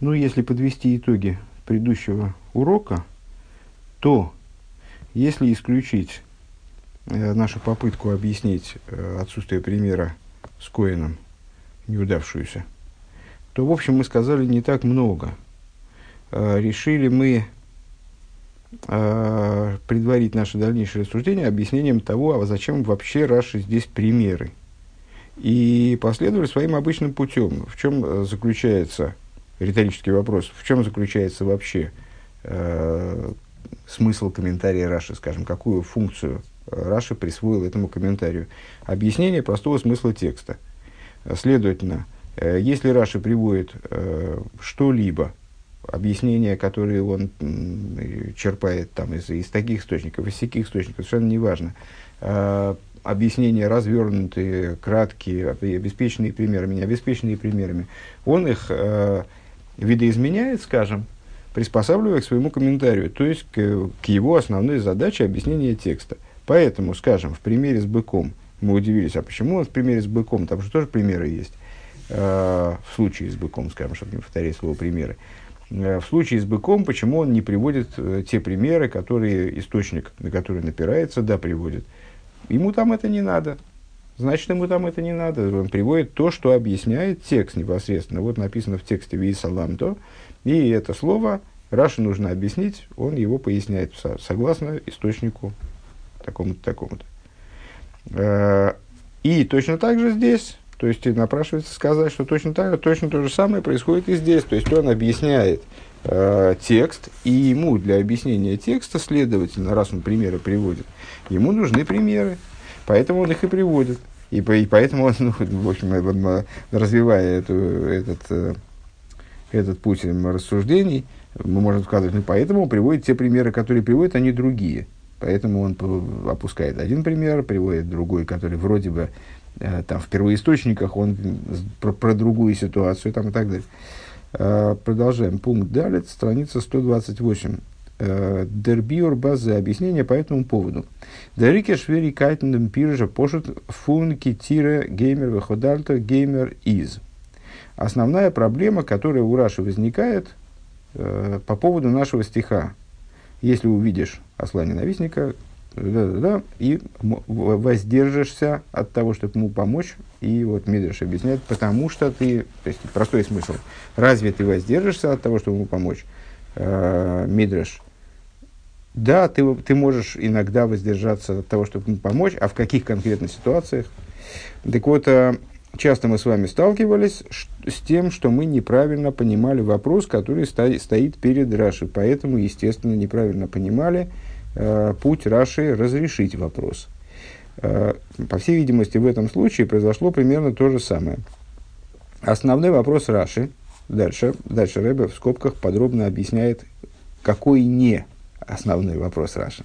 Ну, если подвести итоги предыдущего урока, то если исключить нашу попытку объяснить отсутствие примера с Коэном, неудавшуюся, то, в общем, мы сказали не так много. Решили мы предварить наше дальнейшее рассуждение объяснением того, а зачем вообще Раши здесь примеры. И последовали своим обычным путем. В чем заключается, риторический вопрос, в чем заключается вообще смысл комментария Раши, скажем, какую функцию Раши присвоил этому комментарию. Объяснение простого смысла текста. Следовательно, если Раши приводит что-либо, объяснения, которые он черпает там, из таких источников, из всяких источников, совершенно неважно. Объяснения развернутые, краткие, обеспеченные примерами, не обеспеченные примерами. Он их видоизменяет, скажем, приспосабливая к своему комментарию, то есть к его основной задаче объяснения текста. Поэтому, скажем, в примере с быком мы удивились, а почему он в примере с быком, там же тоже примеры есть, в случае с быком, скажем, чтобы не повторять слово «примеры». В случае с быком, почему он не приводит те примеры, которые источник, на который напирается, да, приводит. Ему там это не надо. Значит, ему там это не надо. Он приводит то, что объясняет текст непосредственно. Вот написано в тексте «Вейсаламто». И это слово Раши нужно объяснить. Он его поясняет согласно источнику такому-то, такому-то. И точно так же здесь... То есть, напрашивается сказать, что точно то же самое происходит и здесь. То есть, он объясняет текст, и ему для объяснения текста, следовательно, раз он примеры приводит, ему нужны примеры. Поэтому он их и приводит. И поэтому он, ну, в общем, развивая этот путь рассуждений, мы можем сказать, ну, поэтому он приводит те примеры, которые приводит, а не другие. Поэтому он опускает один пример, приводит другой, который вроде бы... Там, в первоисточниках он про другую ситуацию там, и так далее. Продолжаем. Пункт далит, страница 128. Дербиор базы объяснения по этому поводу. Дарике швери кайтендем пиржа пошут функи тире геймер выходальто геймер из. Основная проблема, которая у Раши возникает по поводу нашего стиха. Если увидишь осла ненавистника... и воздержишься от того, чтобы ему помочь. И вот Мидраш объясняет, потому что ты... То есть, простой смысл. Разве ты воздержишься от того, чтобы ему помочь? Мидраш. Да, ты можешь иногда воздержаться от того, чтобы ему помочь. А в каких конкретно ситуациях? Так вот, часто мы с вами сталкивались с тем, что мы неправильно понимали вопрос, который стоит перед Раши. Поэтому, естественно, неправильно понимали... путь Раши разрешить вопрос. По всей видимости, в этом случае произошло примерно то же самое. Основной вопрос Раши. Дальше Ребе в скобках подробно объясняет, какой не основной вопрос Раши.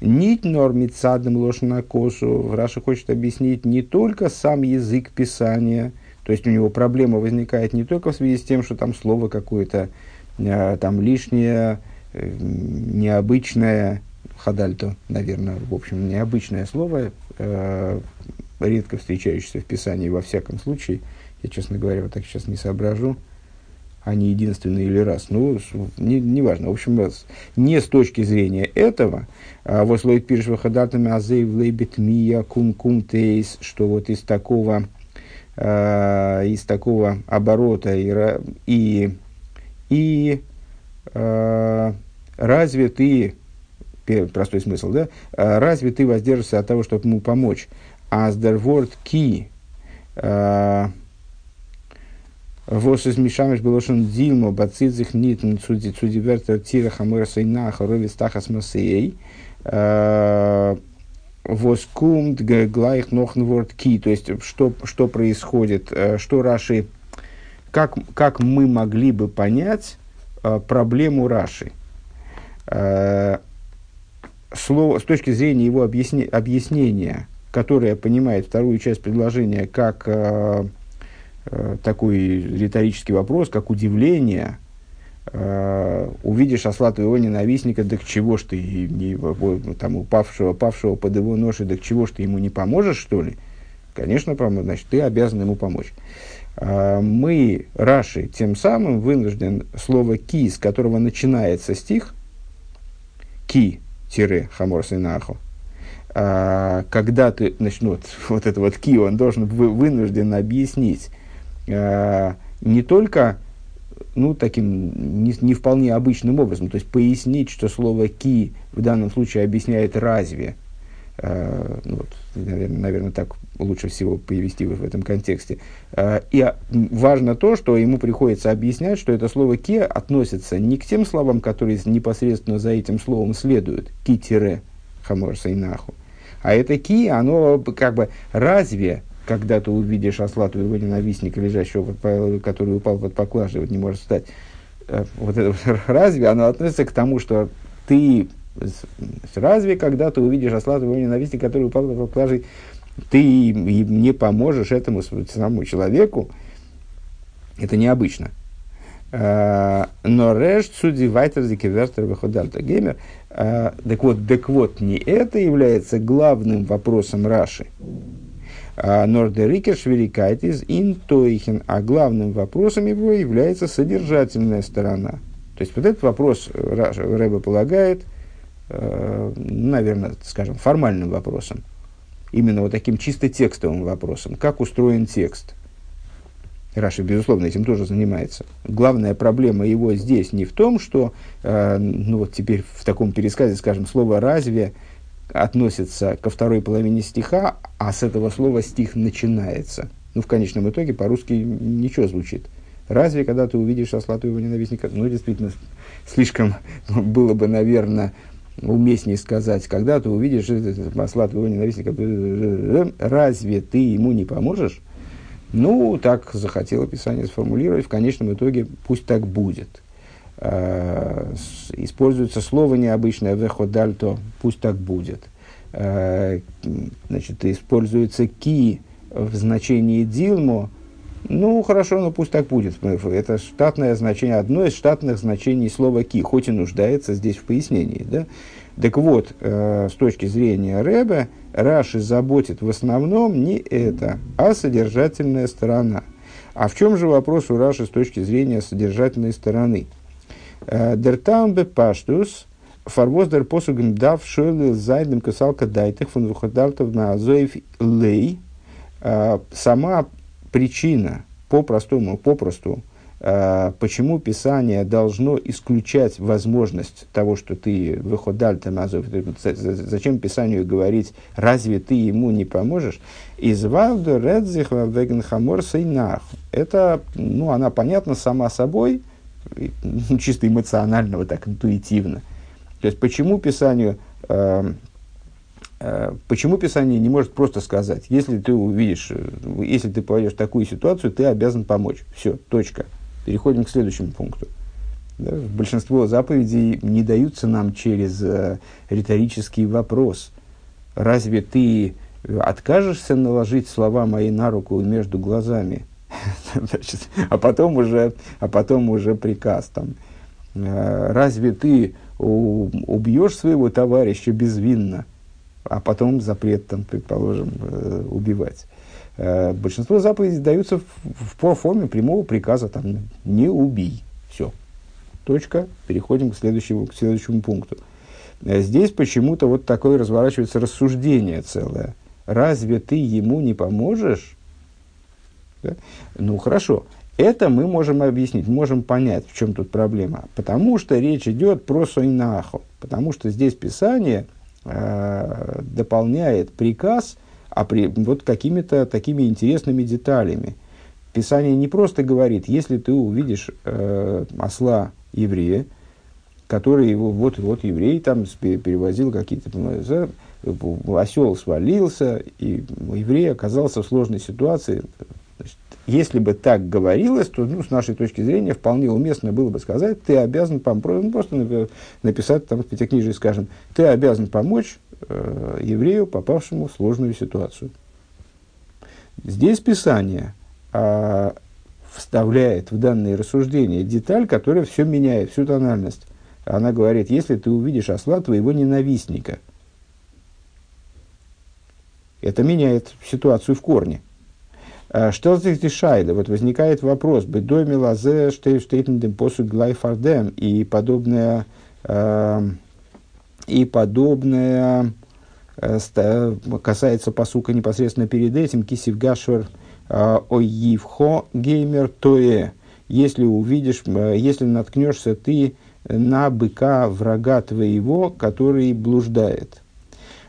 Нить нормицадным лошадна косу. Раши хочет объяснить не только сам язык писания. То есть у него проблема возникает не только в связи с тем, что там слово какое-то там лишнее, необычное, хадальто, наверное, в общем, необычное слово, редко встречающееся в Писании, во всяком случае. Я, честно говоря, вот так сейчас не соображу, они единственные или раз. Ну, неважно. В общем, не с точки зрения этого, вослоит пиршва хадальтами азей влейбит мия кум кум тейс, что вот из такого оборота и разве ты, простой смысл, да? Разве ты воздержишься от того, чтобы ему помочь? Аз дер ворд ки вос из мишамиш белошен дильмо бацидзих нитн цудивертер тирахамэр сейнах ровис тахас масеей вос кумд глайх нохн ворд ки. То есть, что происходит, что Раши, как мы могли бы понять проблему Раши слово, с точки зрения его объяснения, которое понимает вторую часть предложения как такой риторический вопрос, как удивление. Увидишь осла твоего ненавистника, да к чего ж ты не, там, павшего под его ношей, да к чего ж ты ему не поможешь, что ли? Конечно, значит, ты обязан ему помочь. мы, Раши, тем самым вынужден слово «ки», с которого начинается стих, «ки-хамор-сынаху», когда ты, значит, вот это вот «ки», он должен вынужден объяснить не только, ну, таким не вполне обычным образом, то есть пояснить, что слово «ки» в данном случае объясняет «разве». Вот, наверное, так лучше всего привести в этом контексте. И важно то, что ему приходится объяснять, что это слово «ки» относится не к тем словам, которые непосредственно за этим словом следуют, «ки-тире хамор сайнаху», а это «ки», оно как бы «разве», когда ты увидишь осла твоего ненавистника, лежащего, который упал под поклажей, вот не может встать, вот это «разве» оно относится к тому, что ты... Разве когда ты увидишь осла твоего ненавистника, который упал под поклажей, ты не поможешь этому самому человеку? Это необычно. Но реш цуди вайтерзики вертер выходальта геймер. Так вот, не это является главным вопросом Раши. Нордерикер швирикайтис интойхен. А главным вопросом его является содержательная сторона. То есть вот этот вопрос Ребе полагает, наверное, скажем, формальным вопросом, именно вот таким чисто текстовым вопросом, как устроен текст. Раши, безусловно, этим тоже занимается. Главная проблема его здесь не в том, что, теперь в таком пересказе, скажем, слово «разве» относится ко второй половине стиха, а с этого слова стих начинается. В конечном итоге по-русски ничего звучит. Разве, когда ты увидишь осла твоего ненавистника, действительно, слишком было бы, наверное, уместнее сказать, когда ты увидишь осла твоего ненавистника, разве ты ему не поможешь? Так захотело Писание сформулировать. В конечном итоге пусть так будет. Используется слово необычное «веходальто», пусть так будет. Значит, используется «ки» в значении «дилмо», хорошо, но пусть так будет. Это штатное значение, одно из штатных значений слова «ки», хоть и нуждается здесь в пояснении. Да? Так вот, с точки зрения Ребе, Раши заботит в основном не это, а содержательная сторона. А в чем же вопрос у Раши с точки зрения содержательной стороны? «Дер таунбе паштус фарвоздер посугем дав шойлил зайдем касалка дайтых фон выходартов на азоев лей». Сама причина, попросту, почему Писание должно исключать возможность того, что ты выходаль там азов, зачем Писанию говорить, разве ты ему не поможешь? Извавду редзихва вегенхамор сейнах. Это, она понятна сама собой, чисто эмоционально, вот так интуитивно. То есть, почему Писание не может просто сказать, если ты попадешь в такую ситуацию, ты обязан помочь. Все, точка. Переходим к следующему пункту. Да? Большинство заповедей не даются нам через риторический вопрос. Разве ты откажешься наложить слова мои на руку между глазами? А потом уже приказ там. Разве ты убьешь своего товарища безвинно? А потом запрет, предположим, убивать. Большинство заповедей даются по форме прямого приказа, не убий. Все. Точка. Переходим к следующему пункту. Здесь почему-то вот такое разворачивается рассуждение целое. Разве ты ему не поможешь? Да? Хорошо. Это мы можем объяснить, можем понять, в чем тут проблема. Потому что речь идет про сойнаху. Потому что здесь Писание дополняет приказ какими-то такими интересными деталями. Писание не просто говорит, если ты увидишь осла еврея, который его вот еврей там перевозил какие-то, осел свалился, и еврей оказался в сложной ситуации. Значит, если бы так говорилось, то с нашей точки зрения вполне уместно было бы сказать, ты обязан помочь, просто написать в Пятикнижии, скажем, ты обязан помочь еврею, попавшему в сложную ситуацию. Здесь Писание вставляет в данные рассуждения деталь, которая все меняет, всю тональность. Она говорит, если ты увидишь осла твоего ненавистника, это меняет ситуацию в корне. Что здесь решает? Вот возникает вопрос. Бедой милазе штейтендем посуд глайфардем. И подобное, касается посука непосредственно перед этим. Кисив гашвар ойивхо геймер тое. Если увидишь, если наткнешься ты на быка врага твоего, который блуждает.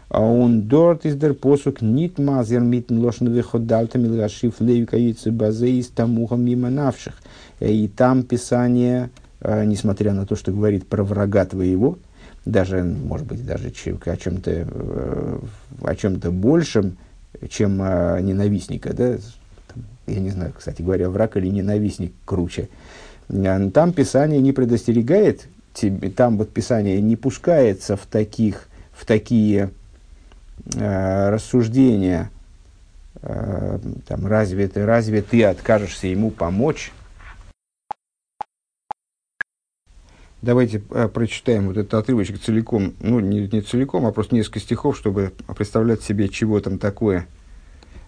Он дорт из дер посук нит мазер митн лошневый ходдальтами лгашив левикаицы базе из тамухам мимо навших. И там Писание, несмотря на то, что говорит про врага твоего, даже, может быть, даже о чем-то большем, чем ненавистника, да? Я не знаю, кстати говоря, враг или ненавистник круче. Там Писание не предостерегает, там вот Писание не пускается в такие рассуждения, там, разве ты откажешься ему помочь? Давайте прочитаем вот этот отрывочек целиком, ну не целиком, а просто несколько стихов, чтобы представлять себе, чего там такое.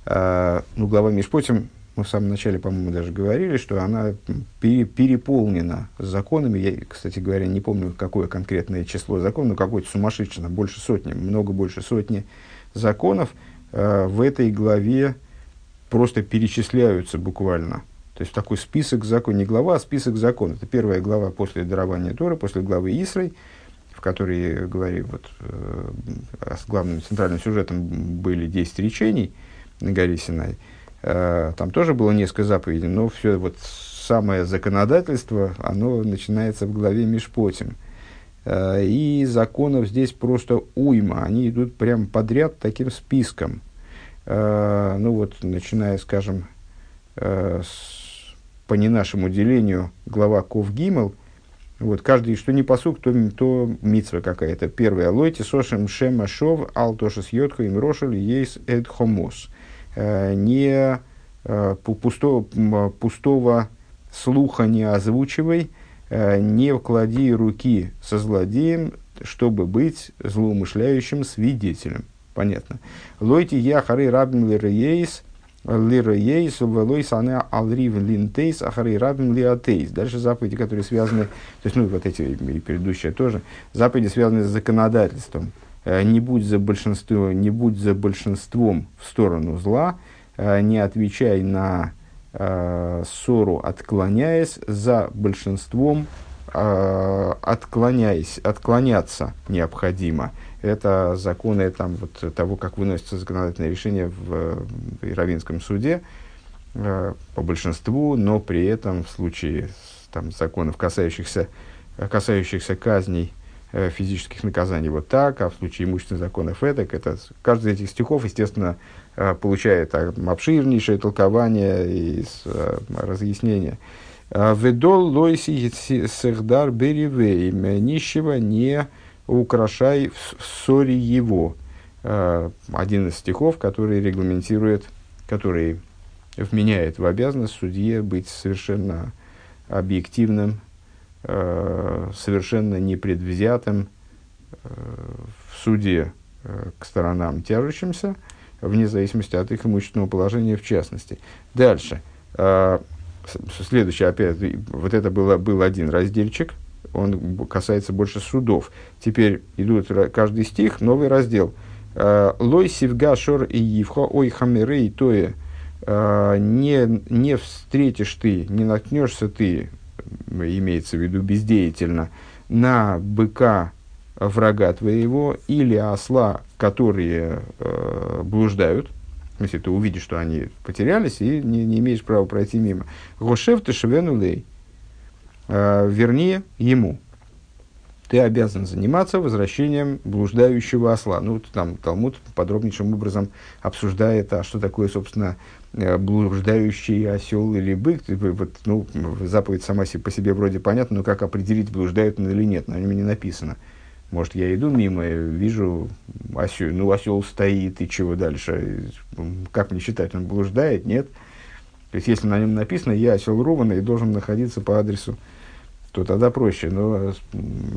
Ну, глава Мишпотим, мы в самом начале, по-моему, даже говорили, что она переполнена законами. Я, кстати говоря, не помню, какое конкретное число законов, но какое-то сумасшедшее, больше сотни, много больше сотни законов в этой главе просто перечисляются буквально. То есть, такой список законов, не глава, а список законов. Это первая глава после дарования Торы, после главы Исрой, в которой, говорим, вот, с главным центральным сюжетом были 10 речений на горе Синай. Там тоже было несколько заповедей, но все вот самое законодательство, оно начинается в главе Мишпотим. И законов здесь просто уйма, они идут прямо подряд таким списком. Ну вот, начиная, скажем, по не нашему делению, глава Ковгимел, вот, каждый, что не пасук, то мицва какая-то. Первая. Лойте сошем шема шов алтошес йодхо им рошель ейс эд хомос. Не пустого слуха не озвучивай, не клади руки со злодеем, чтобы быть злоумышляющим свидетелем. Понятно. Лойте я хары рабин лиреейс увелой сана алрив линтейс ахары рабин лиатейс. Дальше заповеди, которые связаны, то есть, ну, вот эти и предыдущие тоже, заповеди связаны с законодательством. Не будь за большинством в сторону зла, не отвечай на ссору, отклоняясь, за большинством отклоняться необходимо. Это законы там, вот, того, как выносится законодательное решение в раввинском суде по большинству, но при этом в случае там, законов, касающихся казней, физических наказаний вот так, а в случае имущественных законов этак. Это, каждый из этих стихов, естественно, получает обширнейшее толкование и разъяснение. «Ведол лойси сэгдар беривей, нищего не украшай в ссоре его». Один из стихов, который регламентирует, который вменяет в обязанность судье быть совершенно объективным, совершенно непредвзятым в суде к сторонам тяжущимся, вне зависимости от их имущественного положения в частности. Дальше. Следующий, опять, вот это был один разделчик, он касается больше судов. Теперь идут каждый стих, новый раздел. «Лой сивга шор и евха ой хамерей тое». «Не встретишь ты, не наткнешься ты», имеется в виду бездеятельно, на быка врага твоего или осла, которые блуждают, если ты увидишь, что они потерялись, и не имеешь права пройти мимо. Гошев ты швенулей, верни ему. Ты обязан заниматься возвращением блуждающего осла. Ну, там Талмуд подробнейшим образом обсуждает, а что такое, собственно, блуждающий осел или бык. Вот, ну, заповедь сама по себе вроде понятна, но как определить, блуждают он или нет, на нем не написано. Может, я иду мимо, вижу осел, ну, осел стоит, и чего дальше? Как мне считать, он блуждает, нет? То есть, если на нем написано, я осел рваный и должен находиться по адресу, то тогда проще. Но,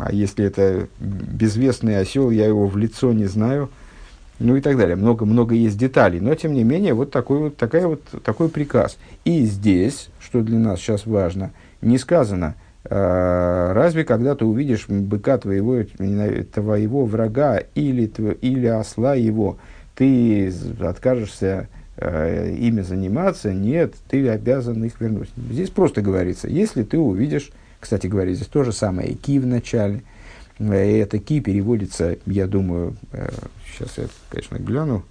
а если это безвестный осел, я его в лицо не знаю, ну и так далее. Много-много есть деталей, но тем не менее такой приказ. И здесь, что для нас сейчас важно, не сказано, разве когда ты увидишь быка твоего врага или осла его, ты откажешься ими заниматься? Нет, ты обязан их вернуть. Здесь просто говорится, если ты увидишь, кстати говоря, здесь то же самое «ки» в начале. Это «ки» переводится, я думаю, сейчас я, конечно, гляну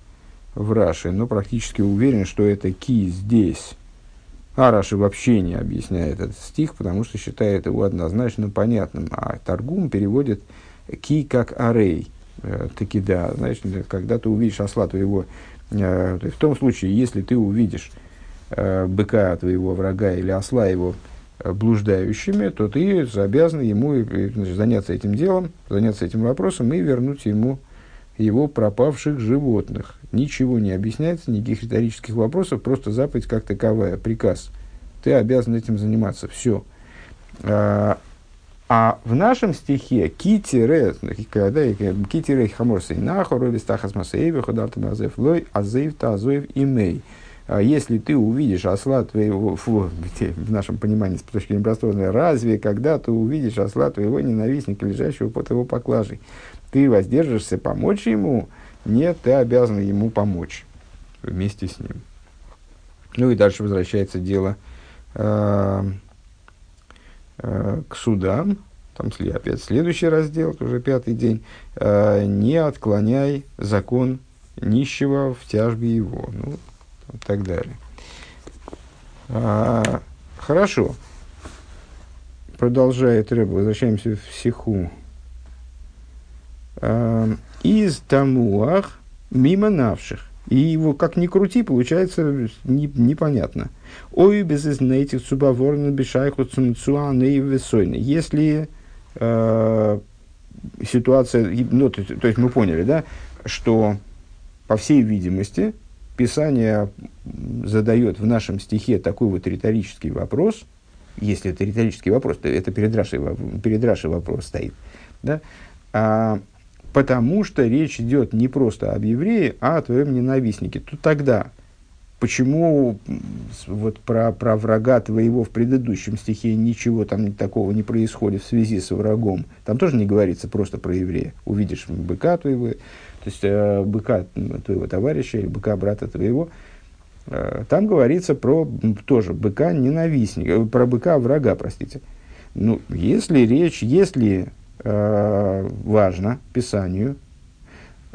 в Раши, но практически уверен, что это «ки» здесь. А Раши вообще не объясняет этот стих, потому что считает его однозначно понятным. А Таргум переводит «ки» как «арей». Таки да, значит, когда ты увидишь осла твоего, то есть в том случае, если ты увидишь быка твоего врага или осла его блуждающими, то ты обязан ему, значит, заняться этим делом, заняться этим вопросом и вернуть ему его пропавших животных. Ничего не объясняется, никаких риторических вопросов, просто заповедь как таковая, приказ. Ты обязан этим заниматься, все. А в нашем стихе «ки-тире», когда «ки-тире хамор сейнахо, рови стахас масееве, ходартам азев лой, азеев та азоев имей». Если ты увидишь осла твоего, в нашем понимании, с точки зрения просторной, разве когда ты увидишь осла твоего ненавистника, лежащего под его поклажей, ты воздержишься помочь ему? Нет, ты обязан ему помочь вместе с ним. Ну и дальше возвращается дело к судам. Там опять следующий раздел, уже 5-й день. Не отклоняй закон нищего в тяжбе его. Ну, и так далее. Хорошо. Продолжает Ребе. Возвращаемся в сиху. Из тамуах мимо навших. И его как ни крути, получается непонятно. Ой, без изнейтих цубаворна бешайху цунцуаны и весойны. Если ситуация... Ну, то есть мы поняли, да, что, по всей видимости, Писание задает в нашем стихе такой вот риторический вопрос. Если это риторический вопрос, то это перед Рашей вопрос стоит. Да? Потому что речь идет не просто об еврее, а о твоем ненавистнике. То тогда почему вот про врага твоего в предыдущем стихе ничего там такого не происходит в связи с врагом? Там тоже не говорится просто про еврея. Увидишь быка твоего, то есть быка твоего товарища или быка брата твоего. Там говорится про тоже быка ненавистника, про быка врага, простите. Ну, если важно Писанию,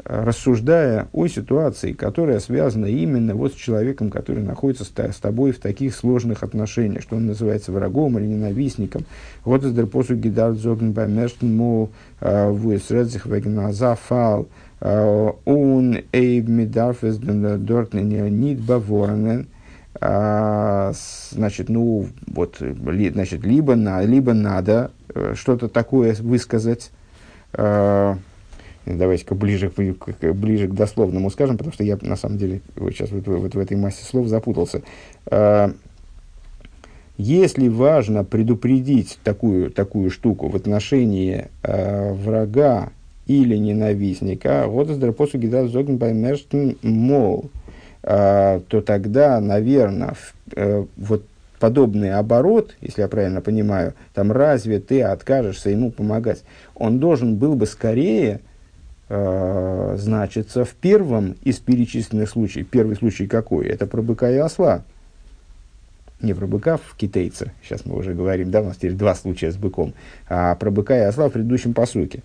рассуждая о ситуации, которая связана именно вот с человеком, который находится с тобой в таких сложных отношениях, что он называется врагом или ненавистником. Вот из дерпосу гидар зогн бамерштн мол вуэсрэдзих вэгназафал он эйб мидарфэс дортн нит баворнен. Значит, ну вот, значит, либо надо что-то такое высказать. Давайте-ка ближе к дословному скажем, потому что я на самом деле сейчас вот в этой массе слов запутался. Если важно предупредить такую штуку в отношении врага или ненавистника, вот здравосу гида зогн баймерштн мол, то тогда, наверное, вот подобный оборот, если я правильно понимаю, там разве ты откажешься ему помогать, он должен был бы скорее значиться в первом из перечисленных случаев. Первый случай какой? Это про быка и осла. Не про быка в китайце, сейчас мы уже говорим, да, у нас теперь два случая с быком, а про быка и осла в предыдущем пасуке.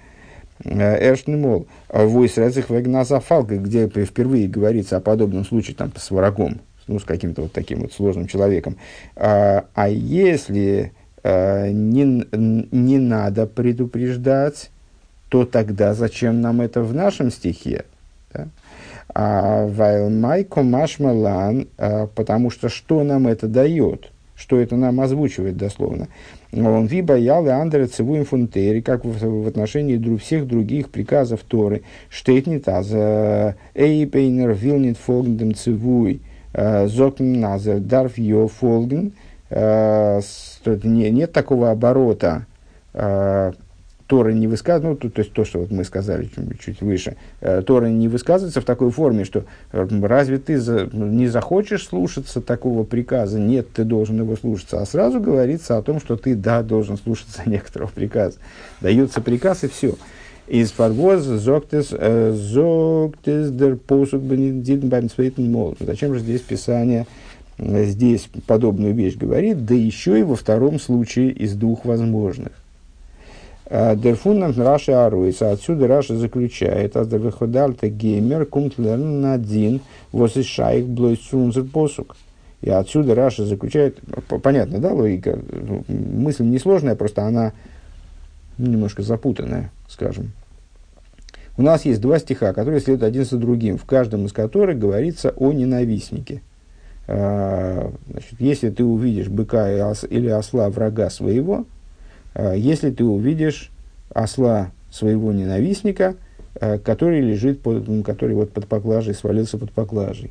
Эршнемол, войс разых вагназа фалка, где впервые говорится о подобном случае там, с врагом, ну, с каким-то вот таким вот сложным человеком. А если не надо предупреждать, то тогда зачем нам это в нашем стихе? Вайл майко машмалан, потому что что нам это дает? Что это нам озвучивает дословно. Он вибаял и андре цивуем фунтери, как в отношении всех других приказов Торы. Штетнит аз эйпейнер вилнит фолгендем цивуй, зокн назер дарф йо фолген. Нет такого оборота Тора не высказывается, ну, то есть то, что вот мы сказали чуть выше, Тора не высказывается в такой форме, что разве ты не захочешь слушаться такого приказа, нет, ты должен его слушаться, а сразу говорится о том, что ты, да, должен слушаться некоторого приказа. Дается приказ и все. Из фаргоз зоктес дер посуд бенедин бамцвейтен мол. Зачем же здесь Писание здесь подобную вещь говорит, да еще и во втором случае из двух возможных. Дерфунан Раши Аруиса. Отсюда Раши заключает, аз дервиходальта геймер кумтлерн надин возле шайх блойцунзер посук. И отсюда Раши заключает, понятно, да, логика? Мысль несложная, просто она немножко запутанная, скажем. У нас есть два стиха, которые следуют один за другим, в каждом из которых говорится о ненавистнике. Значит, если ты увидишь быка или осла врага своего, если ты увидишь осла своего ненавистника, который лежит, который вот под поклажей, свалился под поклажей.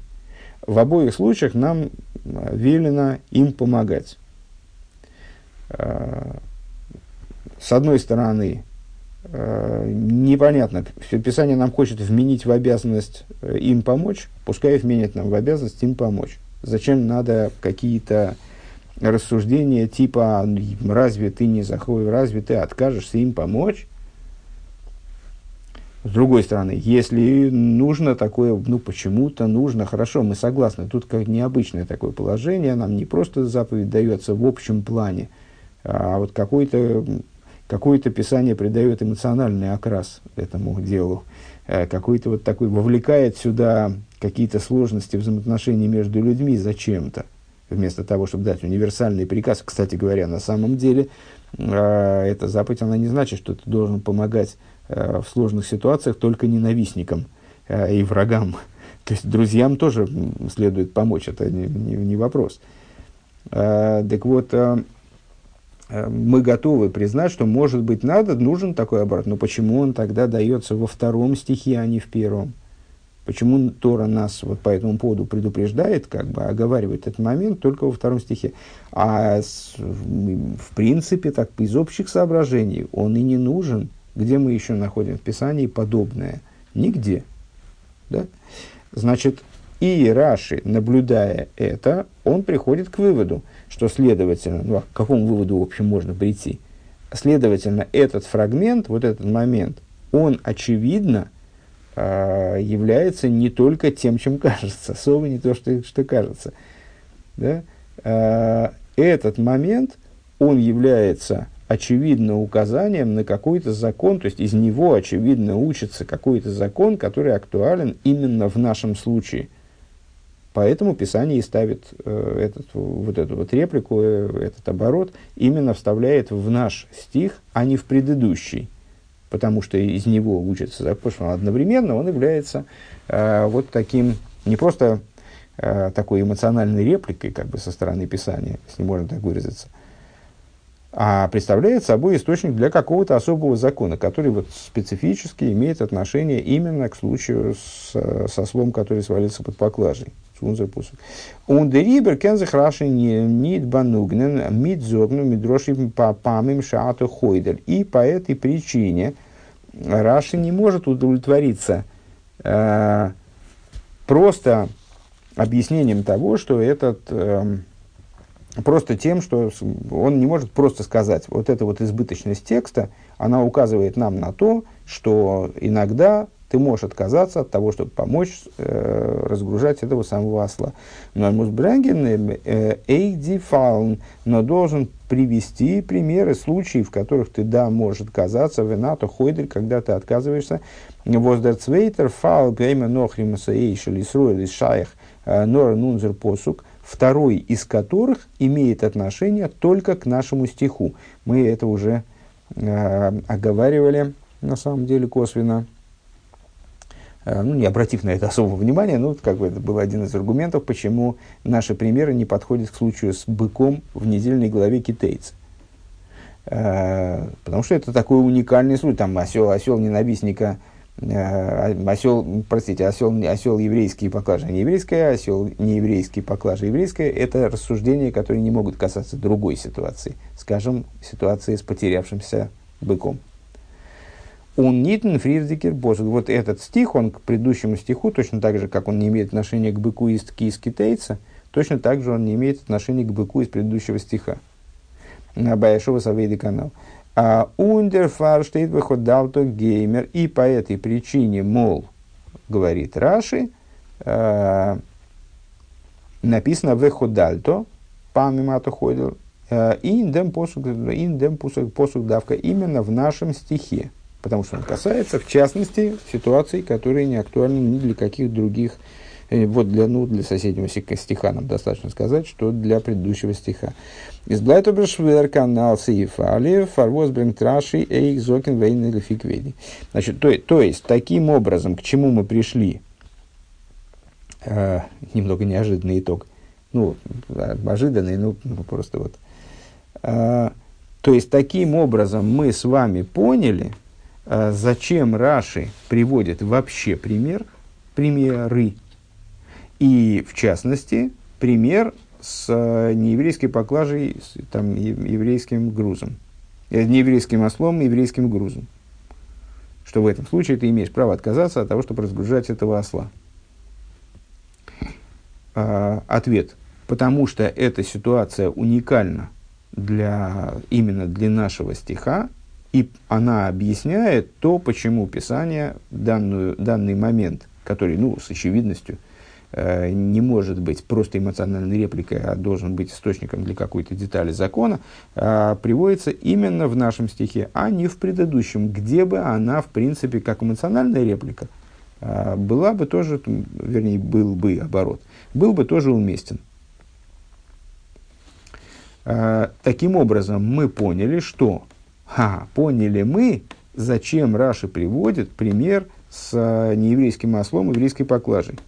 В обоих случаях нам велено им помогать. С одной стороны, непонятно, Писание нам хочет вменить в обязанность им помочь, пускай вменит нам в обязанность им помочь. Зачем надо какие-то рассуждения типа «разве ты не заходишь, разве ты откажешься им помочь?» С другой стороны, если нужно такое, ну почему-то нужно, хорошо, мы согласны, тут как необычное такое положение, нам не просто заповедь дается в общем плане, а вот какое-то Писание придает эмоциональный окрас этому делу, какой-то вот такой вовлекает сюда какие-то сложности взаимоотношений между людьми зачем-то, вместо того, чтобы дать универсальный приказ. Кстати говоря, на самом деле, эта заповедь, она не значит, что ты должен помогать в сложных ситуациях только ненавистникам и врагам. То есть, друзьям тоже следует помочь, это не вопрос. Так вот, мы готовы признать, что, может быть, нужен такой оборот, но почему он тогда дается во втором стихе, а не в первом? Почему Тора нас вот по этому поводу предупреждает, как бы оговаривает этот момент только во втором стихе? А в принципе, так из общих соображений он и не нужен. Где мы еще находим в Писании подобное? Нигде. Да? Значит, и Раши, наблюдая это, он приходит к выводу, что, следовательно, ну, к какому выводу, в общем, можно прийти? Следовательно, этот фрагмент, вот этот момент, он, очевидно, является не только тем, чем кажется. Совы не то, что кажется. Да? Этот момент, он является, очевидно, указанием на какой-то закон, то есть из него, очевидно, учится какой-то закон, который актуален именно в нашем случае. Поэтому Писание и ставит эту реплику, этот оборот, именно вставляет в наш стих, а не в предыдущий. Потому что из него учится закон, что одновременно он является вот таким, не просто такой эмоциональной репликой, как бы со стороны Писания, если можно так выразиться, а представляет собой источник для какого-то особого закона, который вот специфически имеет отношение именно к случаю со слом, который свалился под поклажей. И по этой причине Раши не может удовлетвориться просто объяснением того, что этот просто тем, что он не может просто сказать, вот эта вот избыточность текста, она указывает нам на то, что иногда ты можешь отказаться от того, чтобы помочь разгружать этого самого осла. Но должен привести примеры случаев, в которых ты, да, можешь отказаться, венато хойдель, когда ты отказываешься. Воздерцвейтер фал гейма нохримаса эйшель исруэль из шаях нор нунзер посук. Второй из которых имеет отношение только к нашему стиху. Мы это уже оговаривали, на самом деле, косвенно, ну, не обратив на это особого внимания, но как бы это был один из аргументов, почему наши примеры не подходят к случаю с быком в недельной главе Китейца. Потому что это такой уникальный случай, там осел ненавистника, осел еврейский поклажа нееврейская, осел нееврейский поклажа еврейская, это рассуждения, которые не могут касаться другой ситуации, скажем, ситуации с потерявшимся быком. Он нитен фриздикер босс. Вот этот стих, он к предыдущему стиху, точно так же, как он не имеет отношения к быку из китайца, точно так же он не имеет отношения к быку из предыдущего стиха. Абайшова Савейды канал. Ундерфарштейт выходдалто геймер. И по этой причине, мол, говорит Раши, написано выходдальто, памимато ходил, индем посуг давка именно в нашем стихе. Потому что он касается, в частности, ситуаций, которые не актуальны ни для каких других. Вот для соседнего стиха нам достаточно сказать, что для предыдущего стиха. Значит, то есть, таким образом, к чему мы пришли, немного неожиданный итог, ожиданный, просто вот. То есть, таким образом мы с вами поняли, зачем Раши приводит вообще примеры, и, в частности, пример с нееврейской поклажей, с там, еврейским грузом. Нееврейским ослом, еврейским грузом. Что в этом случае ты имеешь право отказаться от того, чтобы разгружать этого осла. Ответ. Потому что эта ситуация уникальна именно для нашего стиха, и она объясняет то, почему Писание данный момент, который, с очевидностью, не может быть просто эмоциональной репликой, а должен быть источником для какой-то детали закона, приводится именно в нашем стихе, а не в предыдущем, где бы она, в принципе, как эмоциональная реплика, была бы тоже, вернее, был бы тоже уместен. Таким образом, мы поняли, что... поняли мы, зачем Раши приводит пример с нееврейским ослом и еврейской поклажей.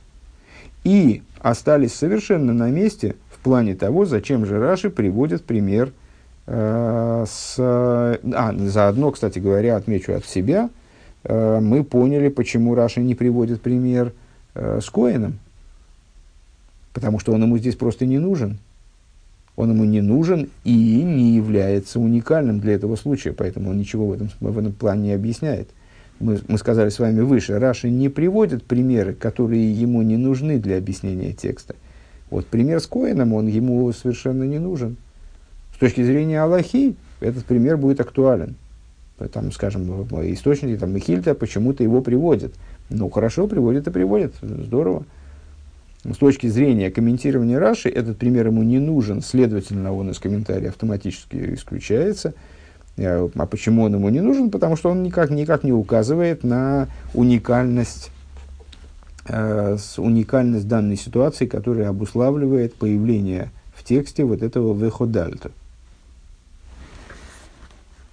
И остались совершенно на месте в плане того, зачем же Раши приводит пример заодно, кстати говоря, отмечу от себя, мы поняли, почему Раши не приводит пример с Коэном. Потому что он ему здесь просто не нужен. Он ему не нужен и не является уникальным для этого случая, поэтому он ничего в этом плане не объясняет. Мы сказали с вами выше, Раши не приводит примеры, которые ему не нужны для объяснения текста. Вот пример с Коэном, он ему совершенно не нужен. С точки зрения Аллахи, этот пример будет актуален. Там, скажем, источники, там, Мехильта почему-то его приводит. Хорошо, приводит, здорово. С точки зрения комментирования Раши, этот пример ему не нужен, следовательно, он из комментария автоматически исключается. А почему он ему не нужен? Потому что он никак не указывает на уникальность данной ситуации, которая обуславливает появление в тексте вот этого «веходальта».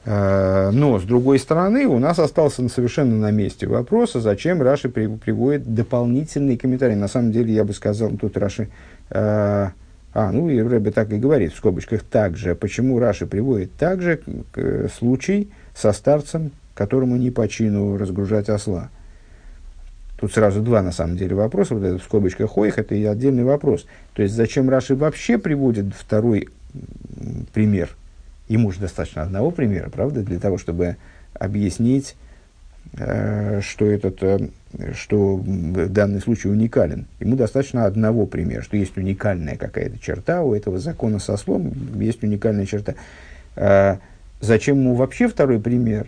Но, с другой стороны, у нас остался совершенно на месте вопрос, зачем Раши приводит дополнительные комментарии. На самом деле, я бы сказал, тут Раши... и Ребе так и говорит, в скобочках, также. Почему Раши приводит также случай со старцем, которому не по чину разгружать осла? Тут сразу два, на самом деле, вопроса. Вот это в скобочках хоих, это и отдельный вопрос. То есть, зачем Раши вообще приводит второй пример? Ему же достаточно одного примера, правда, для того, чтобы объяснить, что данный случай уникален. Ему достаточно одного примера, что есть уникальная какая-то черта у этого закона со ослом, есть уникальная черта. Зачем ему вообще второй пример?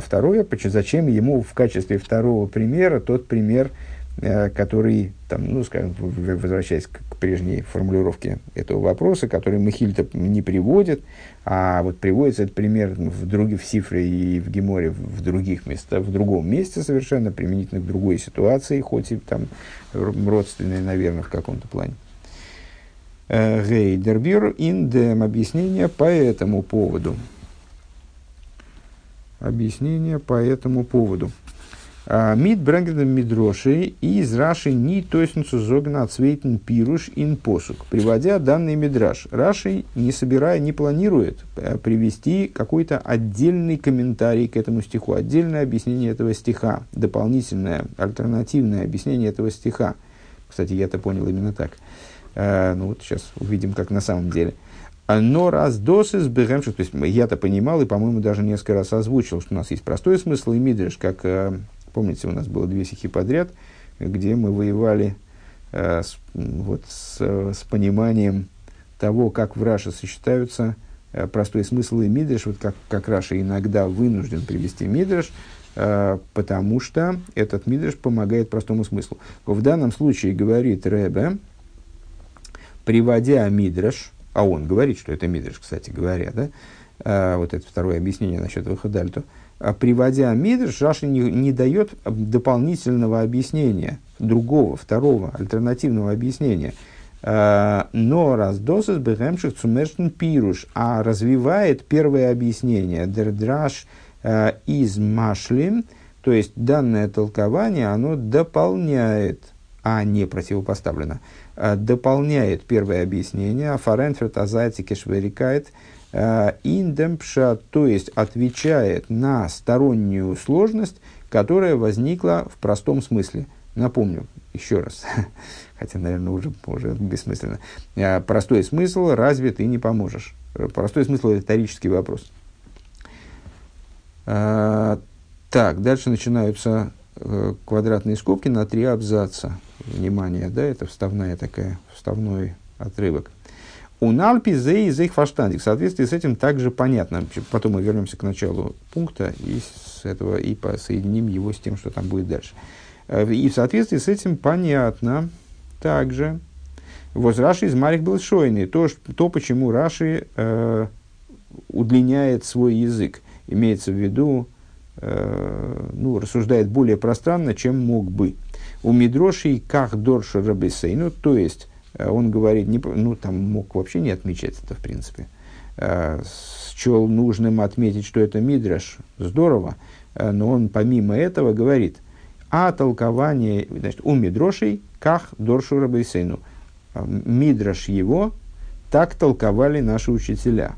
Второе, зачем ему в качестве второго примера тот пример, который, возвращаясь к прежней формулировке этого вопроса, который Мехильта не приводит, а вот приводится этот пример в Сифре и в Геморе в другом месте совершенно, применительно к другой ситуации, хоть и там родственной, наверное, в каком-то плане. Гейдербюр индем. Объяснение по этому поводу. Мид брангердом мидроши и из Раши ни тойсницу зогна отцветен пируш ин посук. Приводя данный мидраш, Раши, не планирует привести какой-то отдельный комментарий к этому стиху, отдельное объяснение этого стиха, дополнительное, альтернативное объяснение этого стиха. Кстати, я это понял именно так. Сейчас увидим, как на самом деле. Но раз досы сбегаем, то есть я-то понимал и, по-моему, даже несколько раз озвучил, что у нас есть простой смысл и мидраш, как, помните, у нас было 2 сихи подряд, где мы воевали с пониманием того, как в Раши сочетаются простой смысл и мидраш, вот как Раши иногда вынужден привести мидраш, потому что этот мидраш помогает простому смыслу. В данном случае говорит Ребе, приводя мидраш, а он говорит, что это мидраш, кстати говоря, да? Вот это второе объяснение насчет выхода альту. Приводя мидраш, Раши не дает дополнительного объяснения, другого, второго, альтернативного объяснения. Но раздосес бехемших цумершн пируш, а развивает первое объяснение. Дердраш из машлим, то есть данное толкование, оно дополняет, а не противопоставлено. Дополняет первое объяснение, то есть отвечает на стороннюю сложность, которая возникла в простом смысле. Напомню еще раз, хотя, наверное, уже бессмысленно. Простой смысл разве ты не поможешь? Простой смысл – риторический вопрос. Так, дальше начинаются квадратные скобки на 3 абзаца. Внимание, да, это вставной отрывок. Уналпи зе и зе их фаштандик. В соответствии с этим также понятно. Потом мы вернемся к началу пункта и с этого и соединим его с тем, что там будет дальше. И в соответствии с этим понятно также. Вот Раши из Марих был шойный. То, почему Раши удлиняет свой язык. Имеется в виду, рассуждает более пространно, чем мог бы. У Мидроши как Дорша Рабисейну, то есть он говорит, там мог вообще не отмечать это в принципе. Счел нужным отметить, что это Мидраш, здорово, но он помимо этого говорит о толковании, значит, у Мидрошей как Доршу Рабисейну. Мидраш его так толковали наши учителя.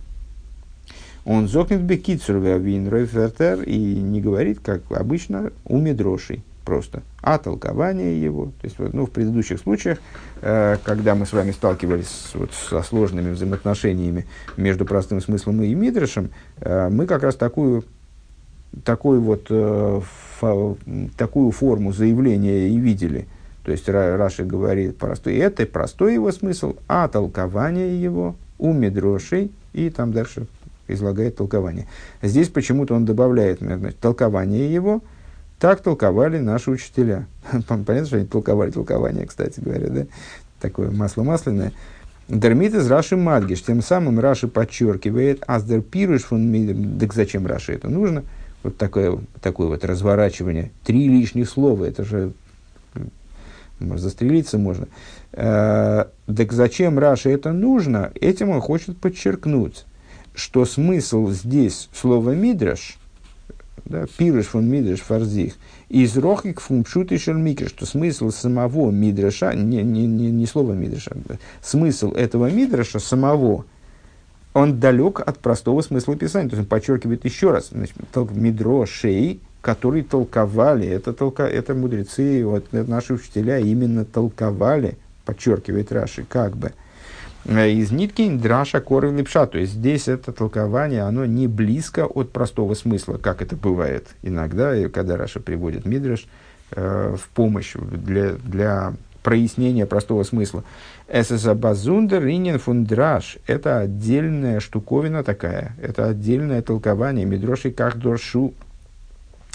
Он зокнет бекицурве винройфертер и не говорит, как обычно, у Мидрошей просто, а толкование его. То есть, в предыдущих случаях, когда мы с вами сталкивались со сложными взаимоотношениями между простым смыслом и мидрашем, мы как раз такую форму заявления и видели. То есть, Раши говорит, это простой его смысл, а толкование его у Мидрошей и там дальше излагает толкование. Здесь почему-то он добавляет, значит, толкование его, так толковали наши учителя. Понятно, что они толковали толкование, кстати говоря, да? Такое масло масляное. Дермит из Раши Мадгиш. Тем самым Раши подчеркивает, аздер пируш фон мидем. Так зачем Раши это нужно? Вот такое вот разворачивание. 3 лишних слова, это же застрелиться можно. Так зачем Раши это нужно? Этим он хочет подчеркнуть, что смысл здесь слова «мидраш», да, «пируш фон мидраш фарзих», «из рохик фун пшут и шермикер», что смысл самого мидраша, не слова мидраша, да, смысл этого мидраша самого, он далек от простого смысла Писания. То есть, он подчеркивает еще раз, значит, «мидрошей», которые толковали, это мудрецы, это наши учителя именно толковали, подчеркивает Раши, как бы. Из нитки драша коры лепша. То есть, здесь это толкование, оно не близко от простого смысла, как это бывает иногда, и когда Раша приводит мидраш в помощь для прояснения простого смысла. «Эсэсабазундер ринен фундраш» – это отдельная штуковина такая, это отдельное толкование. «Мидроши как доршу»,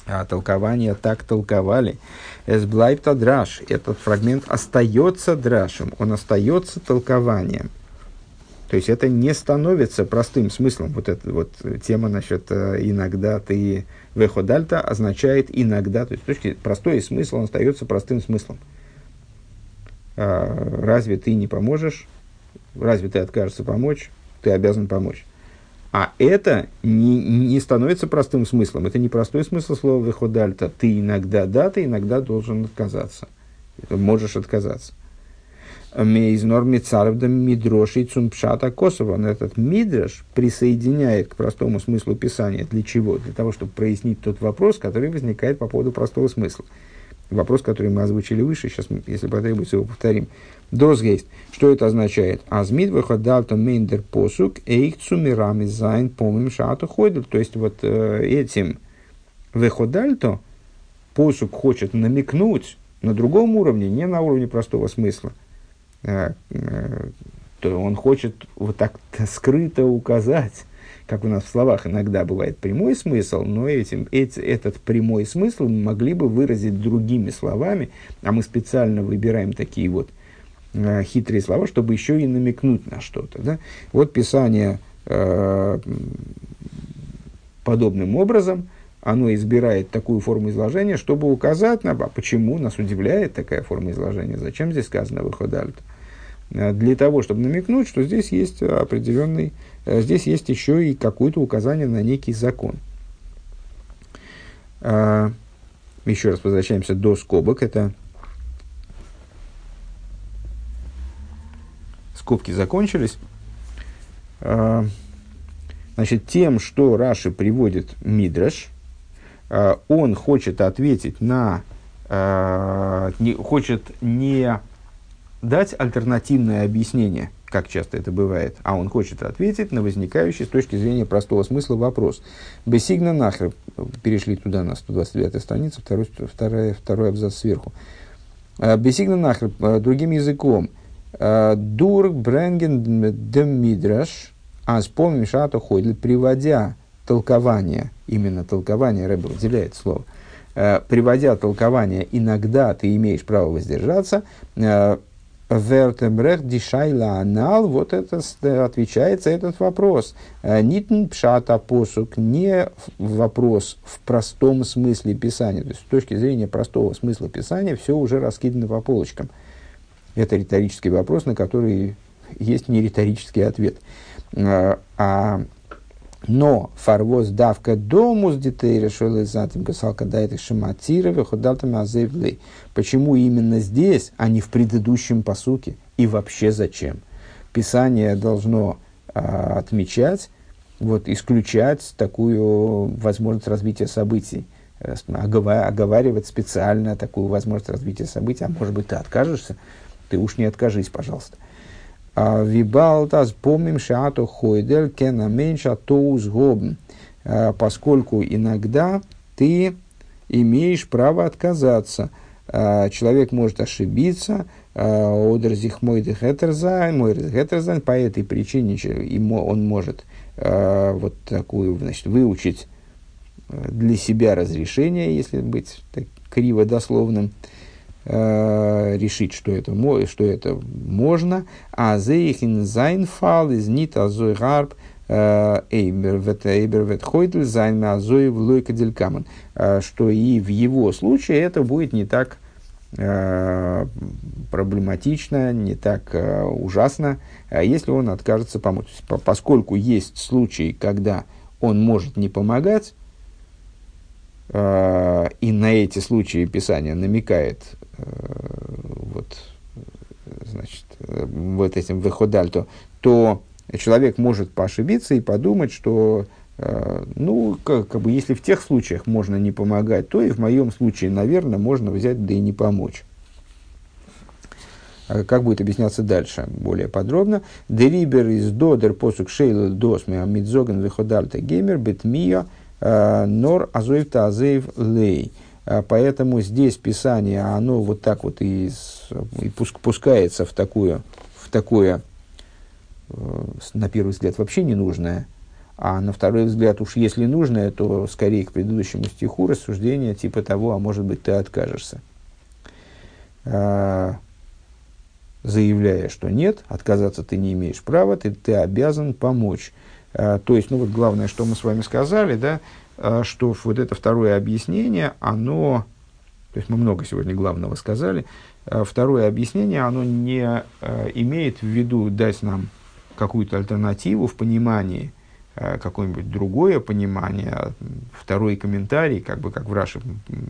а толкование так толковали. «Эсблайпта драш» – этот фрагмент остается драшем, он остается толкованием. То есть, это не становится простым смыслом. Тема насчет «иногда ты веходальта» означает «иногда». То есть, простой смысл, он остается простым смыслом. Разве ты не поможешь? Разве ты откажешься помочь? Ты обязан помочь. А это не становится простым смыслом. Это не простой смысл слова «веходальта». Ты иногда да, ты иногда должен отказаться. Можешь отказаться. Этот мидраш присоединяет к простому смыслу Писания. Для чего? Для того, чтобы прояснить тот вопрос, который возникает по поводу простого смысла. Вопрос, который мы озвучили выше, сейчас, если потребуется, его повторим. Дозгейст. Что это означает? Азмид выходалтом мейндер посук эйхцумирами зайн помним шаату ходил. То есть, вот этим выходальто посук хочет намекнуть на другом уровне, не на уровне простого смысла. То он хочет вот так скрыто указать, как у нас в словах иногда бывает прямой смысл, но этот прямой смысл мы могли бы выразить другими словами, а мы специально выбираем такие вот хитрые слова, чтобы еще и намекнуть на что-то. Да? Вот Писание подобным образом, оно избирает такую форму изложения, чтобы указать нам, а почему нас удивляет такая форма изложения, зачем здесь сказано «выходальт». Для того, чтобы намекнуть, что здесь есть определенный, здесь есть еще и какое-то указание на некий закон. Еще раз возвращаемся до скобок. Это скобки закончились. Значит, тем, что Раши приводит Мидраш, он хочет ответить на... хочет не... дать альтернативное объяснение, как часто это бывает, а он хочет ответить на возникающий с точки зрения простого смысла вопрос. Бессигна нахер, перешли туда на 129-ю страницу, второй абзац сверху. Бессигна нахер, другим языком, дур бренген дем мидраш, а вспомним шато ходит, приводя толкование, именно толкование, Ребе выделяет слово, приводя толкование, иногда ты имеешь право воздержаться, Вертебрех дишайла анал, вот это отвечается этот вопрос. Нитн пшата посук, не вопрос в простом смысле Писания. То есть, с точки зрения простого смысла Писания, все уже раскидано по полочкам. Это риторический вопрос, на который есть нериторический ответ. Но фарвоз давка домус детей решил из затем касалка дайтых шиматировых удалтами азевлей. Почему именно здесь, а не в предыдущем пасуке? И вообще зачем? Писание должно отмечать, вот, исключать такую возможность развития событий, оговаривать специально такую возможность развития событий. А может быть, ты откажешься? Ты уж не откажись, пожалуйста. Вибалтас помним шато хойдель кена меньше тоузгобн, поскольку иногда ты имеешь право отказаться. Человек может ошибиться, одерзихмойдехетерзайн, по этой причине он может вот такую, значит, выучить для себя разрешение, если быть так криво дословным. Решить, что это можно, а зейхин зайнфал из нит азой гарб эйбервет хойтль займе азой в лойкаделькамен, что и в его случае это будет не так проблематично, не так ужасно, если он откажется помочь, поскольку есть случаи, когда он может не помогать, и на эти случаи Писание намекает. Вот, значит, вот этим выходальто, то человек может поошибиться и подумать, что, ну, как бы, если в тех случаях можно не помогать, то и в моем случае, наверное, можно взять, да и не помочь. Как будет объясняться дальше, более подробно. Дерибер из додер посук шейло досмеа мидзоган выходальто геймер бетмио нор азоевта азоев лей. Поэтому здесь Писание, оно вот так вот и пускается в такое, на первый взгляд, вообще ненужное, а на второй взгляд, уж если нужное, то скорее к предыдущему стиху рассуждение типа того, а может быть, ты откажешься. Заявляя, что нет, отказаться ты не имеешь права, ты обязан помочь. То есть, ну вот главное, что мы с вами сказали, да, что вот это второе объяснение, оно, то есть мы много сегодня главного сказали, второе объяснение, оно не имеет в виду дать нам какую-то альтернативу в понимании, какое-нибудь другое понимание, второй комментарий, как бы как в Раши,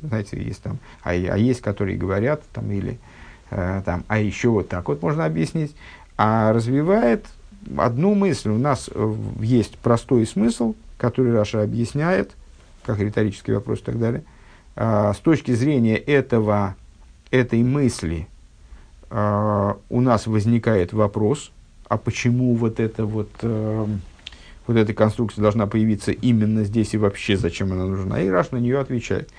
знаете, есть там, а есть, которые говорят, там, или там, а еще вот так вот можно объяснить, а развивает одну мысль. У нас есть простой смысл, который Раша объясняет, как риторический вопрос и так далее, с точки зрения этой мысли у нас возникает вопрос, а почему вот эта конструкция должна появиться именно здесь и вообще зачем она нужна? И Раш на нее отвечает.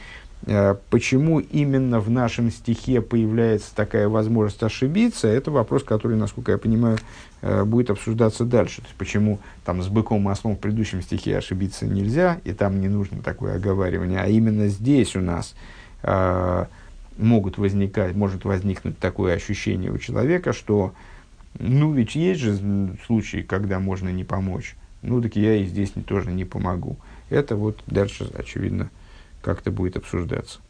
Почему именно в нашем стихе появляется такая возможность ошибиться, это вопрос, который, насколько я понимаю, будет обсуждаться дальше. То есть, почему там с быком и ослом в предыдущем стихе ошибиться нельзя, и там не нужно такое оговаривание, а именно здесь у нас может возникнуть такое ощущение у человека, что, ну, ведь есть же случаи, когда можно не помочь, ну, так я и здесь тоже не помогу. Это вот дальше, очевидно, как-то будет обсуждаться.